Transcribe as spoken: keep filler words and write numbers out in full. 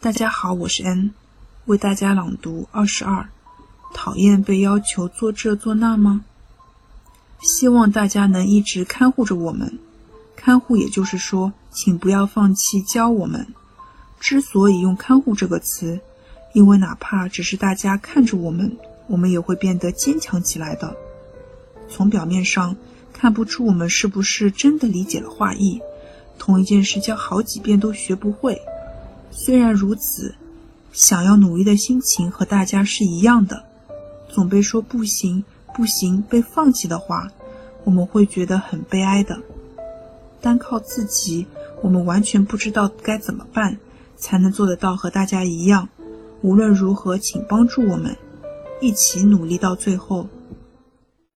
大家好，我是 N， 为大家朗读二十二，讨厌被要求做这做那吗？希望大家能一直看护着我们，看护也就是说，请不要放弃教我们。之所以用看护这个词，因为哪怕只是大家看着我们，我们也会变得坚强起来的。从表面上看不出我们是不是真的理解了画意，同一件事教好几遍都学不会。虽然如此，想要努力的心情和大家是一样的，总被说不行不行被放弃的话，我们会觉得很悲哀的。单靠自己，我们完全不知道该怎么办才能做得到和大家一样。无论如何，请帮助我们一起努力到最后。